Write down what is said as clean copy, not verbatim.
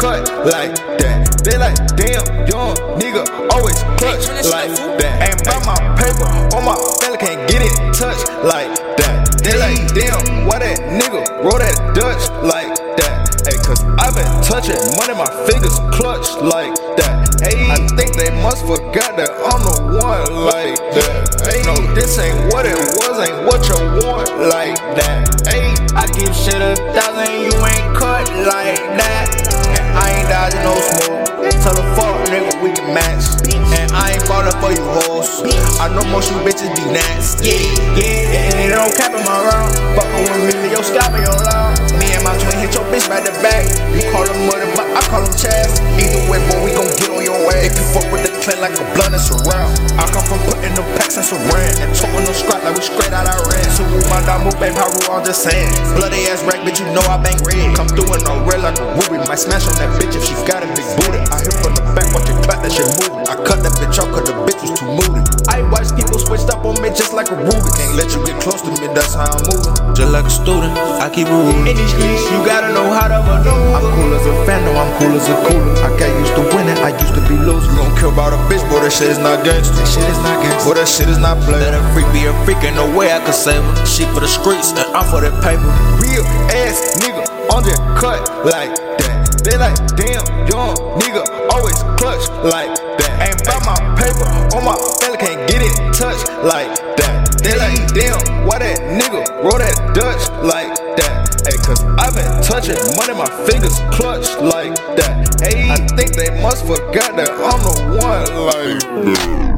cut like that. They like, damn, young nigga always clutch like that. Ain't by my paper, on my belly, can't get it touched like that. They like, damn, why that nigga roll that Dutch like that? Ay, cause I been touching money, my fingers clutch like that. Ay, I think they must forgot that I'm the one like that. Ay, no, this ain't what it was, ain't what you want like that. Ay, I give shit 1,000, you ain't cut like that. And I ain't dodging no smoke, tell the fuck nigga we can match. And I ain't ballin' for you hoes, I know most you bitches be nasty. Yeah, and they don't cap in my round, fuckin' with me, yo, stop me, yo, loud. Me and my twin hit your bitch right the back. You call him mother, but I call him Chaz. Either way, boy, we gon' get on your ass. If you fuck with the clan like a blunt, it's a round. I come from putting them packs in saran and toting them scrap like we straight out Iran. So move my dime, move baby, how we all just saying. Bloody ass rack, bitch, you know I bang red. Come through in a red like a ruby. Might smash on that bitch if she got a big booty. I hit from the back, watch it clap, that shit moving. I cut that bitch off cause the bitch was too moody. I watch people switched up on me just like a Ruby. Can't let you get close to me, that's how I'm moving. Just like a student, I keep moving. In these streets, you gotta know how to maneuver. I'm cool as a fan, no, I'm cool as a cooler. I got used to winning, I used to be losing. You don't care about a bitch, boy, that shit is not gangster. That shit is not gangster, boy, that shit is not play. Let a freak be a freak, ain't no way I could save her. She for the streets, and I'm for that paper. Real ass nigga, on that cut like that. They like, damn, young nigga, always clutch like that. Ain't by my paper, on my belly, can't get it touched like that. They like, damn, why that nigga roll that Dutch like that? Ay, cause I been touching money, my fingers clutch like that. Ay, I think they must forgot that I'm the one like that.